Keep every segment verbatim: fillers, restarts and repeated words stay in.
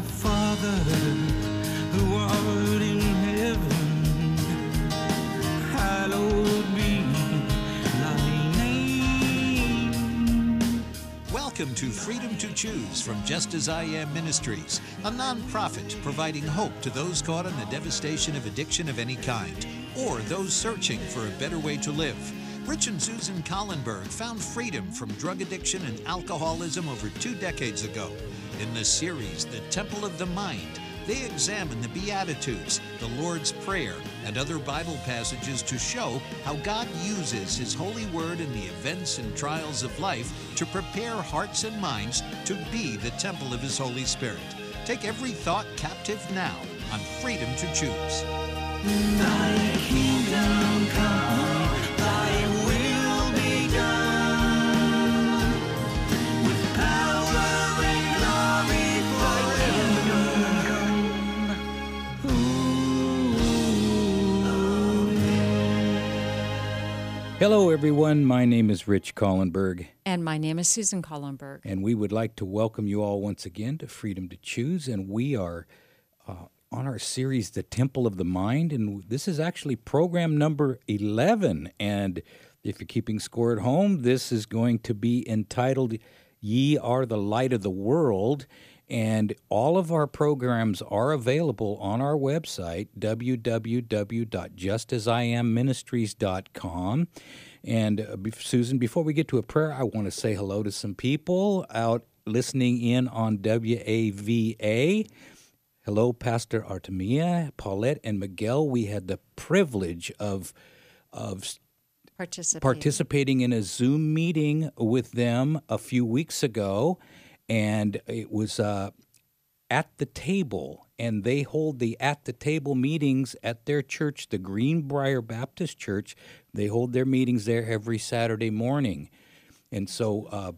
the Father who art in heaven, hallowed be thy name. Welcome to Freedom to Choose from Just As I Am Ministries, a nonprofit providing hope to those caught in the devastation of addiction of any kind, or those searching for a better way to live. Rich and Susan Kallenberg found freedom from drug addiction and alcoholism over two decades ago. In the series, The Temple of the Mind, they examine the Beatitudes, the Lord's Prayer, and other Bible passages to show how God uses His Holy Word in the events and trials of life to prepare hearts and minds to be the temple of His Holy Spirit. Take every thought captive now on Freedom to Choose. Thy kingdom come, thy will be done, with power and glory forever. Hello everyone, my name is Rich Kallenberg. And my name is Susan Kallenberg. And we would like to welcome you all once again to Freedom to Choose, and we are Uh, on our series, The Temple of the Mind, and this is actually program number eleven, and if you're keeping score at home, this is going to be entitled, Ye Are the Light of the World, and all of our programs are available on our website, w w w dot just as i am ministries dot com, and uh, Susan, before we get to a prayer, I want to say hello to some people out listening in on W A V A. Hello, Pastor Artemia, Paulette, and Miguel. We had the privilege of of participating. participating in a Zoom meeting with them a few weeks ago, and it was uh, at the table, and they hold the at the table meetings at their church, the Greenbrier Baptist Church. They hold their meetings there every Saturday morning, and so, uh,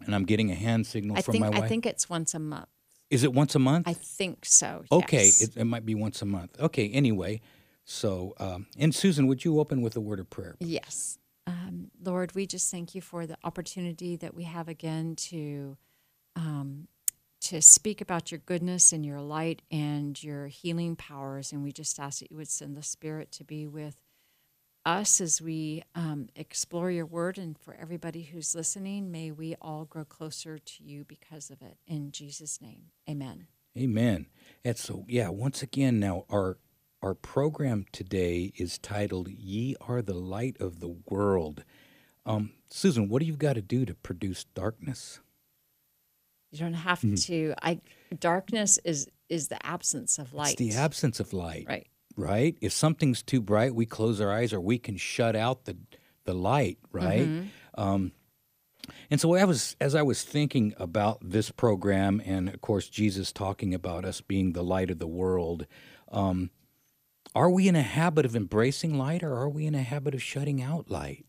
and I'm getting a hand signal I from think, my wife. I think it's once a month. Is it once a month? I think so, yes. Okay, it, it might be once a month. Okay, anyway, so, um, and Susan, would you open with a word of prayer, please? Yes. Um, Lord, we just thank you for the opportunity that we have again to um, to speak about your goodness and your light and your healing powers, and we just ask that you would send the Spirit to be with us as we um, explore your word, and for everybody who's listening, may we all grow closer to you because of it. In Jesus' name, amen. Amen. And so, yeah, once again now, our our program today is titled, Ye Are the Light of the World. Um, Susan, what do you got to do to produce darkness? You don't have mm-hmm. to. I darkness is, is the absence of light. It's the absence of light. Right. Right? If something's too bright, we close our eyes or we can shut out the the light, right? Mm-hmm. Um, and so I was, as I was thinking about this program and, of course, Jesus talking about us being the light of the world, um, are we in a habit of embracing light or are we in a habit of shutting out light?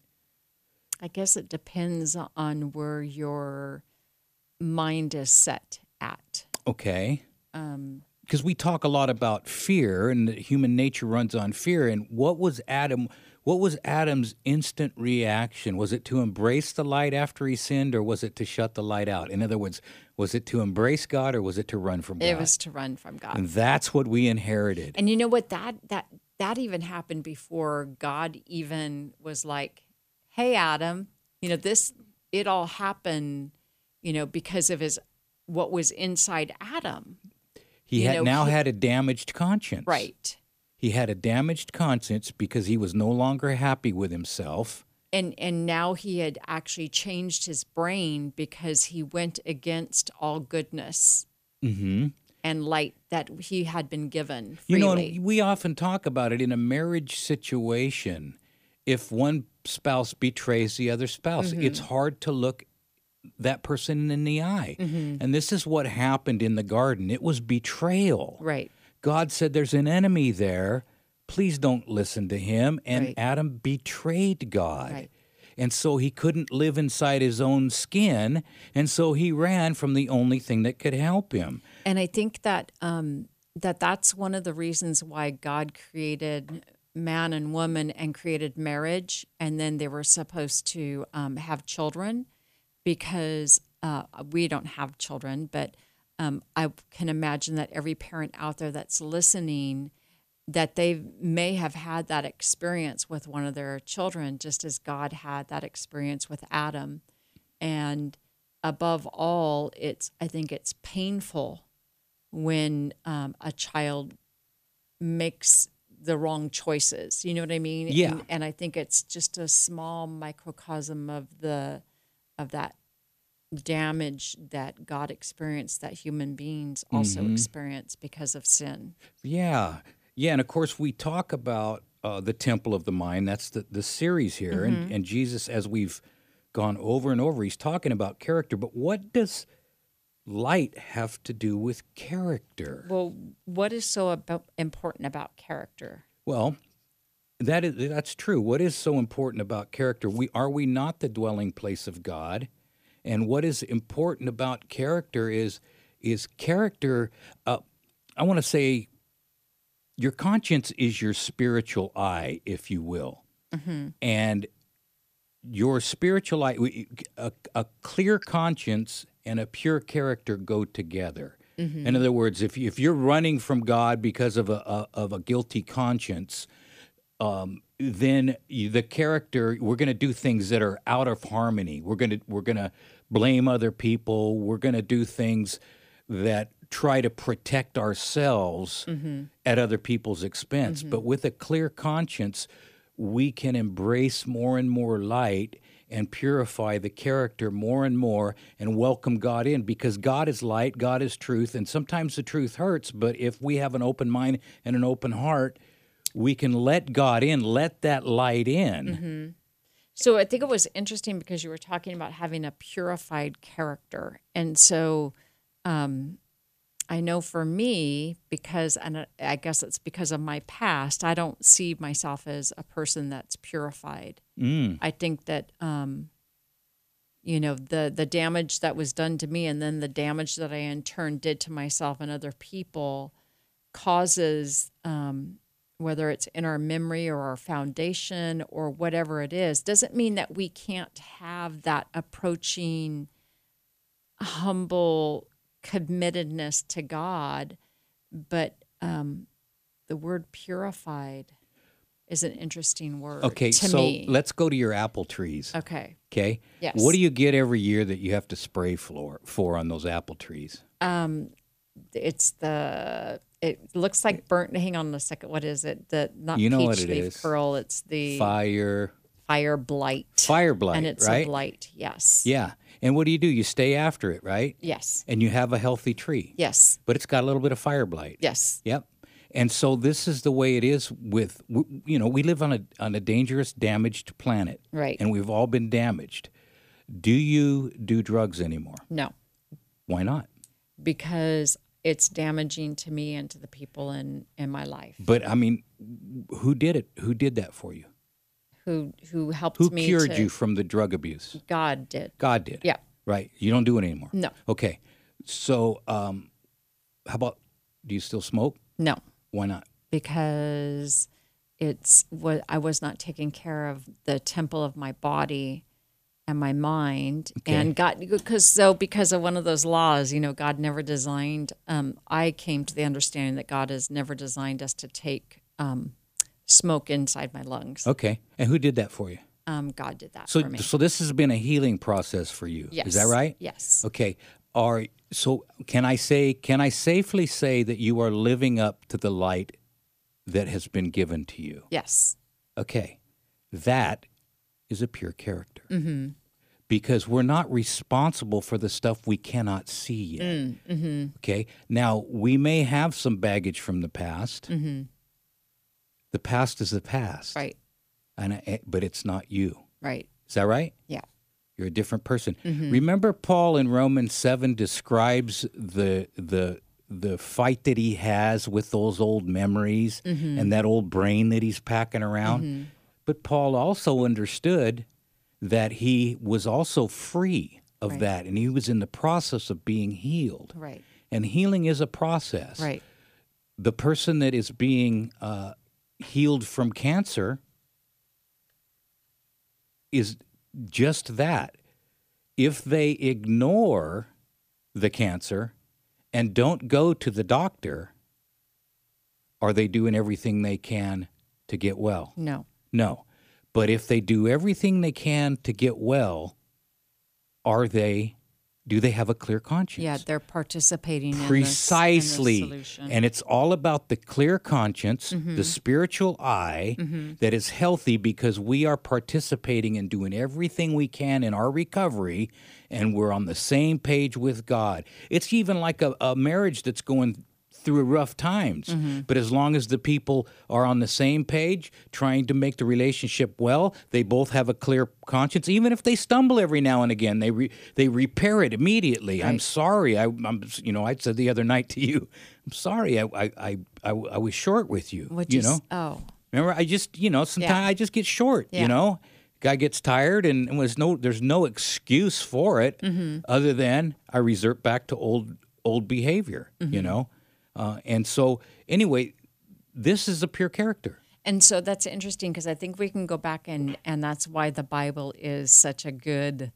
I guess it depends on where your mind is set at. Okay. Um Because we talk a lot about fear, and human nature runs on fear. And what was Adam? What was Adam's instant reaction? Was it to embrace the light after he sinned, or was it to shut the light out? In other words, was it to embrace God, or was it to run from God? It was to run from God. And that's what we inherited. And you know what? That that that even happened before God even was like, "Hey, Adam, you know this. It all happened, you know, because of his what was inside Adam." He had, you know, now he, had a damaged conscience. Right. He had a damaged conscience because he was no longer happy with himself. And and now he had actually changed his brain because he went against all goodness mm-hmm. and light that he had been given freely. You know, we often talk about it in a marriage situation. If one spouse betrays the other spouse, mm-hmm. it's hard to look that person in the eye. Mm-hmm. And this is what happened in the garden. It was betrayal. Right. God said, there's an enemy there. Please don't listen to him. And right. Adam betrayed God. Right. And so he couldn't live inside his own skin. And so he ran from the only thing that could help him. And I think that um, that that's one of the reasons why God created man and woman and created marriage. And then they were supposed to um, have children. Because uh, we don't have children, but um, I can imagine that every parent out there that's listening, that they may have had that experience with one of their children, just as God had that experience with Adam. And above all, it's I think it's painful when um, a child makes the wrong choices. You know what I mean? Yeah. And, and I think it's just a small microcosm of the of that damage that God experienced, that human beings also mm-hmm. experience because of sin. Yeah. Yeah, and of course we talk about uh, the Temple of the Mind. That's the, the series here, mm-hmm. and, and Jesus, as we've gone over and over, he's talking about character. But what does light have to do with character? Well, what is so about, important about character? Well, that is that's true. What is so important about character? We are we not the dwelling place of God? And what is important about character is is character. Uh, I want to say. Your conscience is your spiritual eye, if you will, mm-hmm. and your spiritual eye, a, a clear conscience and a pure character go together. Mm-hmm. In other words, if you, if you're running from God because of a, a of a guilty conscience, um, then you, the character we're going to do things that are out of harmony. We're going to we're going to blame other people. We're going to do things that try to protect ourselves mm-hmm. at other people's expense. Mm-hmm. But with a clear conscience, we can embrace more and more light and purify the character more and more and welcome God in, because God is light, God is truth, and sometimes the truth hurts, but if we have an open mind and an open heart, we can let God in, let that light in. Mm-hmm. So I think it was interesting because you were talking about having a purified character, and so um I know for me, because, and I guess it's because of my past, I don't see myself as a person that's purified. Mm. I think that, um, you know, the, the damage that was done to me and then the damage that I in turn did to myself and other people causes, um, whether it's in our memory or our foundation or whatever it is, doesn't mean that we can't have that approaching, humble committedness to God, but um, the word purified is an interesting word. Okay, to so me. Let's go to your apple trees. Okay. Okay. Yes. What do you get every year that you have to spray for for on those apple trees? Um, it's the it looks like burnt. Hang on a second. What is it? The not you know peach what it leaf is. Curl. It's the fire fire blight. Fire blight. And it's right? a blight. Yes. Yeah. And what do you do? You stay after it, right? Yes. And you have a healthy tree. Yes. But it's got a little bit of fire blight. Yes. Yep. And so this is the way it is with, you know, we live on a on a dangerous, damaged planet. Right. And we've all been damaged. Do you do drugs anymore? No. Why not? Because it's damaging to me and to the people in, in my life. But, I mean, who did it? Who did that for you? Who who helped who me Who cured to, you from the drug abuse? God did. God did. Yeah. Right. You don't do it anymore? No. Okay. So um, how about, do you still smoke? No. Why not? Because it's what I was not taking care of the temple of my body and my mind. Okay. And God, because so because of one of those laws, you know, God never designed, um, I came to the understanding that God has never designed us to take um smoke inside my lungs. Okay. And who did that for you? Um, God did that so, for me. So this has been a healing process for you. Yes. Is that right? Yes. Okay. Are, so can I say, can I safely say that you are living up to the light that has been given to you? Yes. Okay. That is a pure character. Mm-hmm. Because we're not responsible for the stuff we cannot see yet. Mm, mm-hmm. Okay. Now, we may have some baggage from the past. Mm-hmm. The past is the past. Right. And I, but it's not you. Right. Is that right? Yeah. You're a different person. Mm-hmm. Remember Paul in Romans seven describes the the the fight that he has with those old memories mm-hmm. and that old brain that he's packing around. Mm-hmm. But Paul also understood that he was also free of right. that, and he was in the process of being healed. Right. And healing is a process. Right. The person that is being uh healed from cancer is just that. If they ignore the cancer and don't go to the doctor, are they doing everything they can to get well? No. No. But if they do everything they can to get well, are they, do they have a clear conscience? Yeah, they're participating Precisely. in the, in the solution. And it's all about the clear conscience, mm-hmm. the spiritual eye mm-hmm. that is healthy because we are participating and doing everything we can in our recovery, and we're on the same page with God. It's even like a, a marriage that's going through rough times. Mm-hmm. But as long as the people are on the same page, trying to make the relationship well, they both have a clear conscience. Even if they stumble every now and again, they re- they repair it immediately. Right. I'm sorry. I, I'm, you know, I said the other night to you, I'm sorry. I I, I, I, I was short with you. What you know? S- oh. Remember, I just, you know, sometimes yeah. I just get short, yeah. you know? Guy gets tired, and, and there's no there's no excuse for it mm-hmm. other than I resort back to old old behavior, mm-hmm. you know? Uh, and so, anyway, this is a pure character. And so that's interesting because I think we can go back and, and that's why the Bible is such a good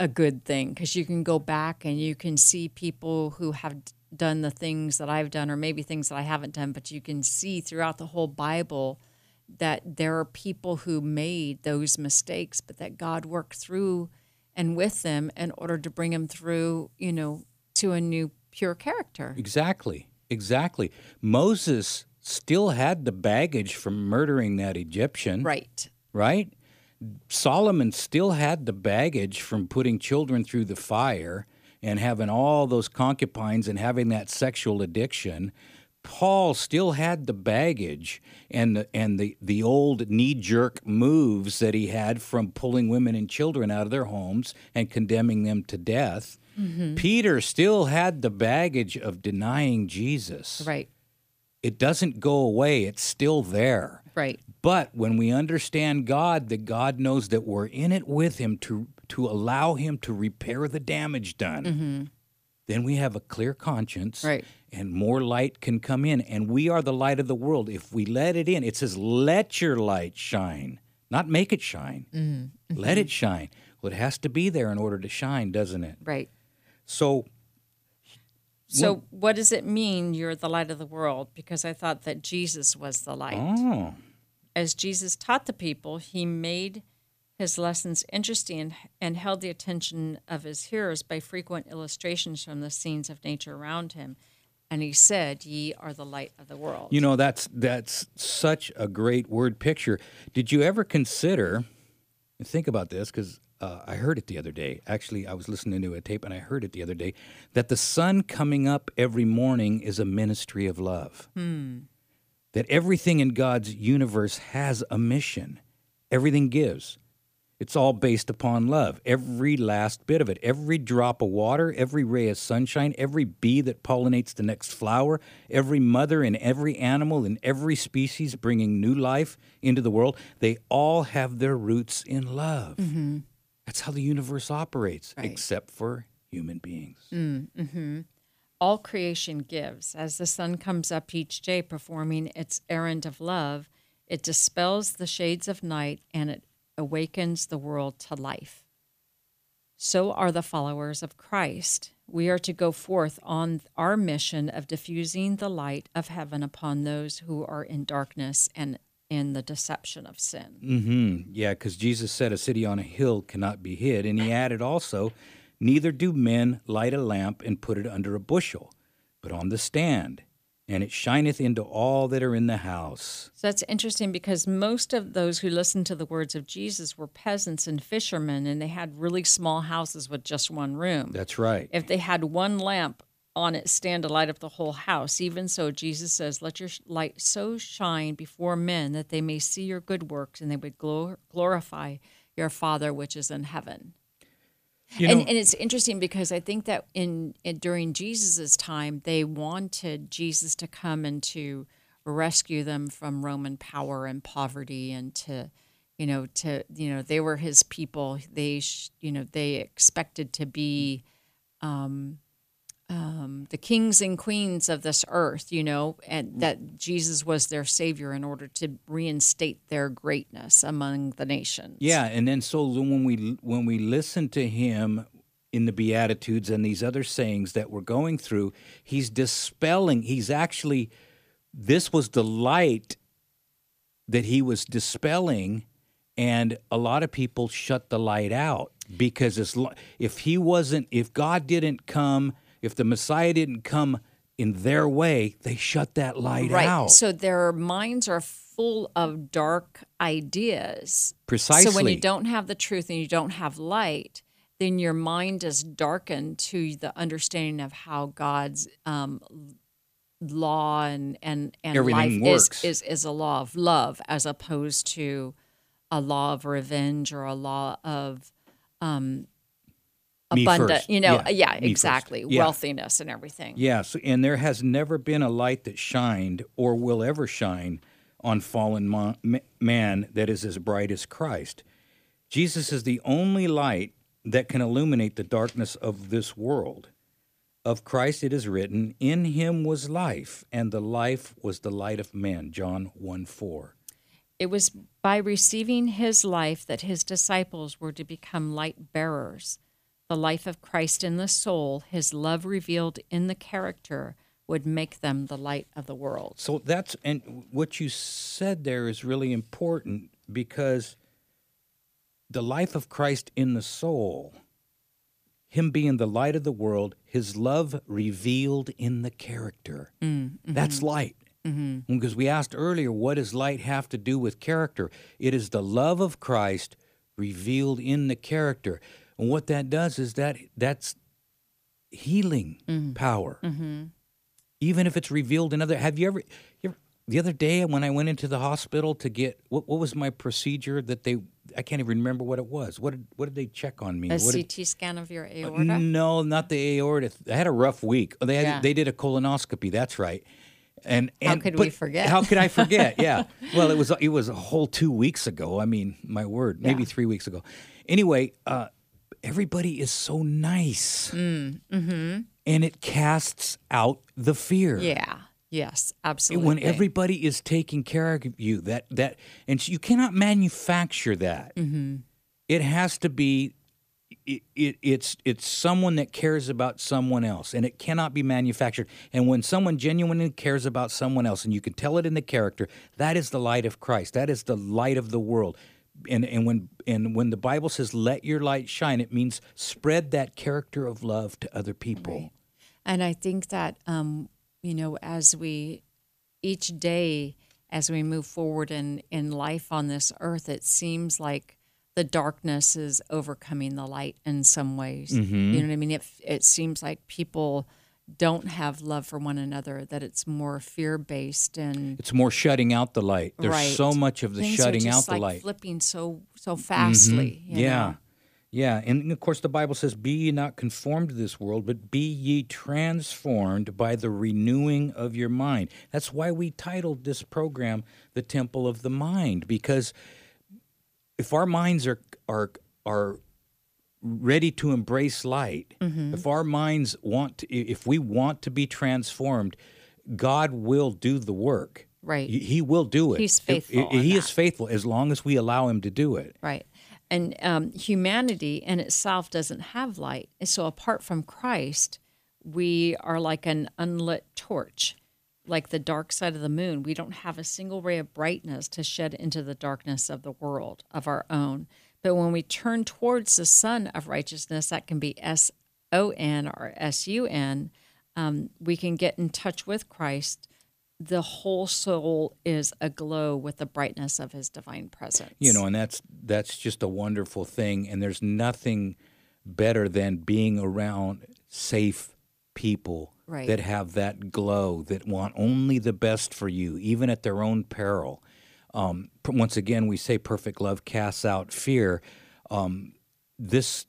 a good thing, because you can go back and you can see people who have done the things that I've done or maybe things that I haven't done, but you can see throughout the whole Bible that there are people who made those mistakes, but that God worked through and with them in order to bring them through, you know, to a new pure character. Exactly. Exactly. Moses still had the baggage from murdering that Egyptian. Right. Right? Solomon still had the baggage from putting children through the fire and having all those concubines and having that sexual addiction. Paul still had the baggage and the, and the, the old knee-jerk moves that he had from pulling women and children out of their homes and condemning them to death. Mm-hmm. Peter still had the baggage of denying Jesus. Right. It doesn't go away. It's still there. Right. But when we understand God, that God knows that we're in it with him to, to allow him to repair the damage done, mm-hmm. then we have a clear conscience. Right. And more light can come in. And we are the light of the world. If we let it in, it says, let your light shine, not make it shine. Mm-hmm. Let it shine. Well, it has to be there in order to shine, doesn't it? Right. So, so well, what does it mean you're the light of the world? Because I thought that Jesus was the light. Oh. As Jesus taught the people, he made his lessons interesting and, and held the attention of his hearers by frequent illustrations from the scenes of nature around him. And he said, ye are the light of the world. You know, that's that's such a great word picture. Did you ever consider, think about this, because Uh, I heard it the other day. Actually, I was listening to a tape, and I heard it the other day, that the sun coming up every morning is a ministry of love. Hmm. That everything in God's universe has a mission. Everything gives. It's all based upon love, every last bit of it. Every drop of water, every ray of sunshine, every bee that pollinates the next flower, every mother and every animal and every species bringing new life into the world, they all have their roots in love. Mm-hmm. That's how the universe operates, right. Except for human beings. Mm-hmm. All creation gives. As the sun comes up each day performing its errand of love, it dispels the shades of night and it awakens the world to life. So are the followers of Christ. We are to go forth on our mission of diffusing the light of heaven upon those who are in darkness and in the deception of sin. Mm-hmm. Yeah, because Jesus said a city on a hill cannot be hid. And he added also, neither do men light a lamp and put it under a bushel, but on the stand, and it shineth into all that are in the house. So that's interesting because most of those who listened to the words of Jesus were peasants and fishermen, and they had really small houses with just one room. That's right. If they had one lamp on its stand to light up the whole house. Even so, Jesus says, let your light so shine before men that they may see your good works and they would glor- glorify your Father which is in heaven. You know, and, and it's interesting because I think that in, in during Jesus' time, they wanted Jesus to come and to rescue them from Roman power and poverty and to, you know, to, you know, they were his people. They, you know, they expected to be, um, Um, the kings and queens of this earth, you know, and that Jesus was their savior in order to reinstate their greatness among the nations. Yeah, and then so when we when we listen to him in the Beatitudes and these other sayings that we're going through, he's dispelling, he's actually, this was the light that he was dispelling, and a lot of people shut the light out because it's, if he wasn't, if God didn't come, if the Messiah didn't come in their way, they shut that light right. out. So their minds are full of dark ideas. Precisely. So when you don't have the truth and you don't have light, then your mind is darkened to the understanding of how God's um, law and, and, and life works. Is, is, is a law of love as opposed to a law of revenge or a law of um, abundance. You know, yeah, yeah exactly. Yeah. Wealthiness and everything. Yes, yeah, so, and there has never been a light that shined or will ever shine on fallen mon- man that is as bright as Christ. Jesus is the only light that can illuminate the darkness of this world. Of Christ it is written, "In him was life, and the life was the light of men," John one four. It was by receiving his life that his disciples were to become light bearers. The life of Christ in the soul, his love revealed in the character, would make them the light of the world. So that's, and what you said there is really important, because the life of Christ in the soul, him being the light of the world, his love revealed in the character. Mm, mm-hmm. That's light. Mm-hmm. Because we asked earlier, what does light have to do with character? It is the love of Christ revealed in the character. And what that does is that that's healing mm-hmm. power. Mm-hmm. Even if it's revealed in other, have you ever, you ever, the other day when I went into the hospital to get, what, what was my procedure that they, I can't even remember what it was. What did, what did they check on me? A what C T did, scan of your aorta? Uh, no, not the aorta. I had a rough week. They had, yeah. they did a colonoscopy, that's right. And, and How could we forget? How could I forget, yeah. Well, it was it was a whole two weeks ago. I mean, my word, maybe yeah. three weeks ago. Anyway, uh, everybody is so nice. Mm, mm-hmm. And it casts out the fear. Yeah. Yes, absolutely. When everybody is taking care of you, that that and you cannot manufacture that. Mm-hmm. It has to be. It, it, it's it's someone that cares about someone else, and it cannot be manufactured. And when someone genuinely cares about someone else, and you can tell it in the character, that is the light of Christ. That is the light of the world. And and when and when the Bible says, "Let your light shine," it means spread that character of love to other people. Right. And I think that, um, you know, as we, each day, as we move forward in, in life on this earth, it seems like the darkness is overcoming the light in some ways. Mm-hmm. You know what I mean? It, it seems like people don't have love for one another, that it's more fear-based and... It's more shutting out the light. There's right. so much of the Things shutting out the like light. Things are just flipping so, so fastly. Mm-hmm. You yeah. know? Yeah, and of course the Bible says, "Be ye not conformed to this world, but be ye transformed by the renewing of your mind." That's why we titled this program, "The Temple of the Mind," because if our minds are are are ready to embrace light, mm-hmm. if our minds want to, if we want to be transformed, God will do the work. Right. He will do it. He's faithful. He, he is faithful as long as we allow him to do it. Right. And um, humanity in itself doesn't have light. So apart from Christ, we are like an unlit torch, like the dark side of the moon. We don't have a single ray of brightness to shed into the darkness of the world, of our own. But when we turn towards the sun of righteousness, that can be S O N or S U N, um, we can get in touch with Christ. The whole soul is aglow with the brightness of his divine presence. You know, and that's that's just a wonderful thing, and there's nothing better than being around safe people right. that have that glow, that want only the best for you, even at their own peril. Um, once again, we say perfect love casts out fear. Um, this,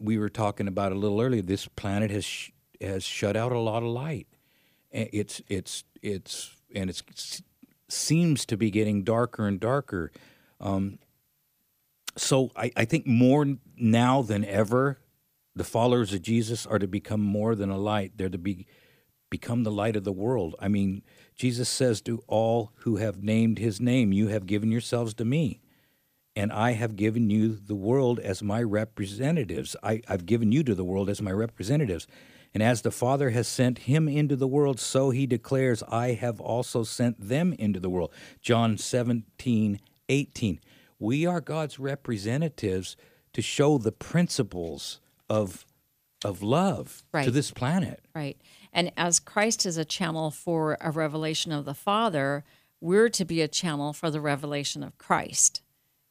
we were talking about a little earlier, this planet has sh- has shut out a lot of light. It's it's it's and it seems to be getting darker and darker. Um, so I, I think more now than ever, the followers of Jesus are to become more than a light. They're to be become the light of the world. I mean, Jesus says to all who have named his name, "You have given yourselves to me." and I have given you the world as my representatives. I, I've given you to the world as my representatives. And as the Father has sent him into the world, so he declares, I have also sent them into the world. John seventeen, eighteen. We are God's representatives to show the principles of of love right. to this planet. Right. And as Christ is a channel for a revelation of the Father, we're to be a channel for the revelation of Christ.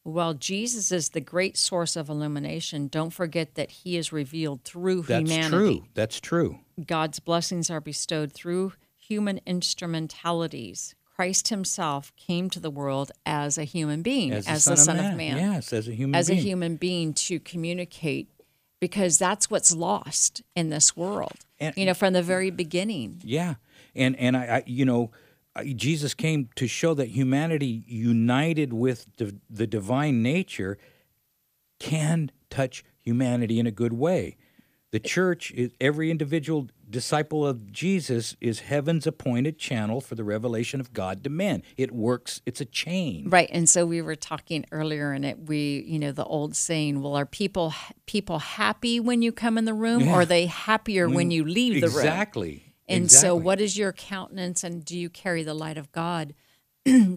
While Jesus is the great source of illumination, don't forget that he is revealed through That's humanity. That's true. That's true. God's blessings are bestowed through human instrumentalities. Christ himself came to the world as a human being, as, as the Son, the Son of, Man. of Man. Yes, as a human as being. As a human being to communicate, because that's what's lost in this world, and, you know, from the very beginning. Yeah, and, and I, I you know, Jesus came to show that humanity united with the, the divine nature can touch humanity in a good way. The church, is, every individual disciple of Jesus is heaven's appointed channel for the revelation of God to men. It works. It's a chain. Right. And so we were talking earlier, and it we you know the old saying, well, are people people happy when you come in the room, yeah. or are they happier when, when you leave the exactly. room? Exactly. And exactly. so what is your countenance, and do you carry the light of God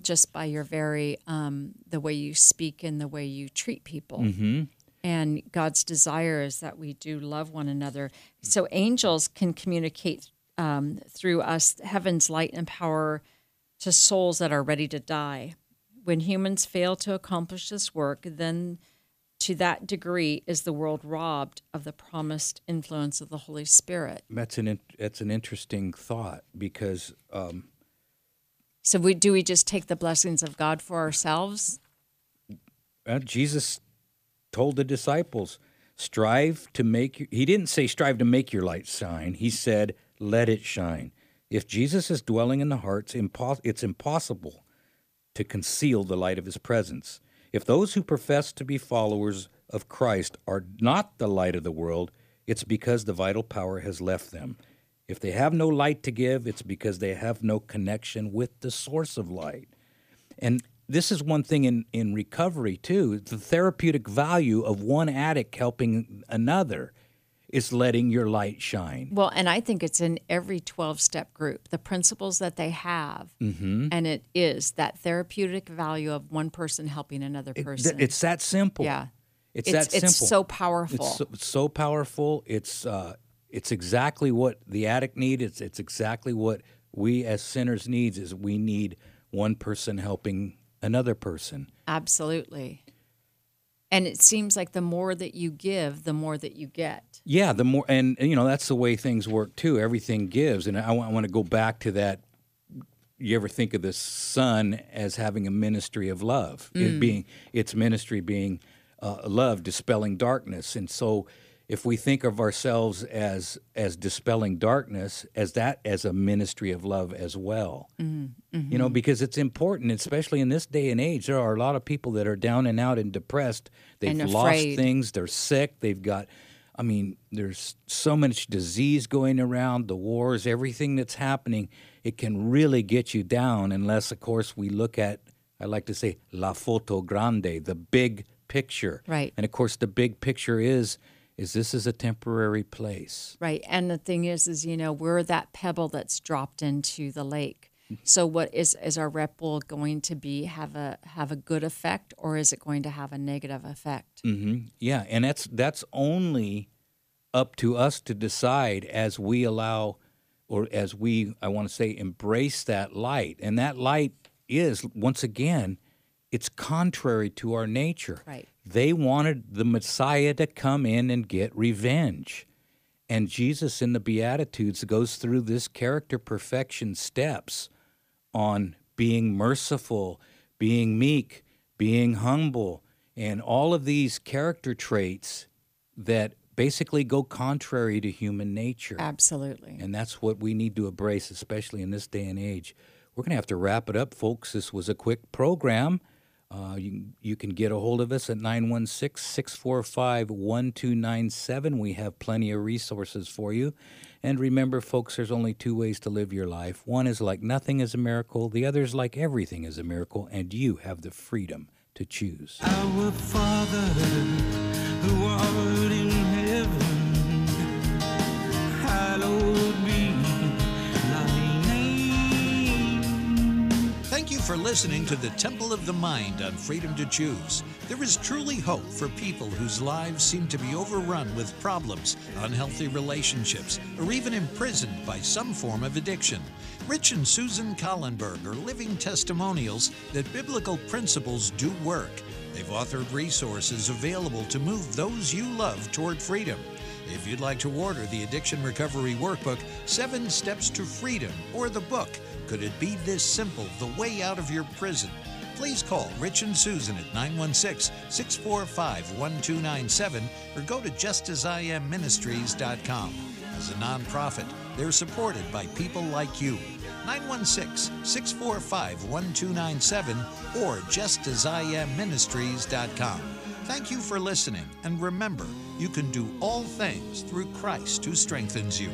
just by your very, um, the way you speak and the way you treat people? Mm-hmm. And God's desire is that we do love one another. So angels can communicate um, through us heaven's light and power to souls that are ready to die. When humans fail to accomplish this work, then to that degree is the world robbed of the promised influence of the Holy Spirit. That's an in, that's an interesting thought, because um, so we do we just take the blessings of God for ourselves? Uh, Jesus told the disciples, "Strive to make." Your, he didn't say strive to make your light shine. He said, "Let it shine." If Jesus is dwelling in the hearts, impos- it's impossible to conceal the light of His presence. If those who profess to be followers of Christ are not the light of the world, it's because the vital power has left them. If they have no light to give, it's because they have no connection with the source of light. And this is one thing in, in recovery, too. The therapeutic value of one addict helping another is letting your light shine. Well, and I think it's in every twelve-step group, the principles that they have, mm-hmm. and it is that therapeutic value of one person helping another person. It, it's that simple. Yeah. It's, it's that simple. It's so powerful. It's so, so powerful. It's uh, it's exactly what the addict needs. It's, it's exactly what we as sinners needs is we need one person helping another person. Absolutely. And it seems like the more that you give, the more that you get. Yeah, the more, and, and you know, that's the way things work too. Everything gives. And I, I want to go back to that. You ever think of the Son as having a ministry of love, mm. it being its ministry being uh, love, dispelling darkness. And so, if we think of ourselves as as dispelling darkness, as that as a ministry of love as well, mm-hmm. Mm-hmm. you know, because it's important, especially in this day and age. There are a lot of people that are down and out and depressed. They've and lost things. They're sick. They've got, I mean, there's so much disease going around, the wars, everything that's happening. It can really get you down unless, of course, we look at, I like to say, la foto grande, the big picture. Right. And, of course, the big picture is... is this is a temporary place. Right, and the thing is, is, you know, we're that pebble that's dropped into the lake. So what is, is our ripple going to be, have a have a good effect, or is it going to have a negative effect? Mm-hmm. Yeah, and that's that's only up to us to decide as we allow, or as we, I want to say, embrace that light. And that light is, once again, it's contrary to our nature. Right. They wanted the Messiah to come in and get revenge. And Jesus in the Beatitudes goes through this character perfection steps on being merciful, being meek, being humble, and all of these character traits that basically go contrary to human nature. Absolutely. And that's what we need to embrace, especially in this day and age. We're going to have to wrap it up, folks. This was a quick program. Uh, you, you can get a hold of us at nine one six, six four five, one two nine seven. We have plenty of resources for you. And remember, folks, there's only two ways to live your life. One is like nothing is a miracle. The other is like everything is a miracle. And you have the freedom to choose. Our Father, who art in heaven, hallowed be thy name. Thank you for listening to The Temple of the Mind on Freedom to Choose. There is truly hope for people whose lives seem to be overrun with problems, unhealthy relationships, or even imprisoned by some form of addiction. Rich and Susan Kallenberg are living testimonials that biblical principles do work. They've authored resources available to move those you love toward freedom. If you'd like to order the Addiction Recovery Workbook, Seven Steps to Freedom, or the book, Could It Be This Simple? The Way Out of Your Prison? Please call Rich and Susan at nine one six, six four five, one two nine seven or go to just as I am ministries dot com. As a nonprofit, they're supported by people like you. nine one six, six four five, one two nine seven or just as I am ministries dot com. Thank you for listening, and remember, you can do all things through Christ who strengthens you.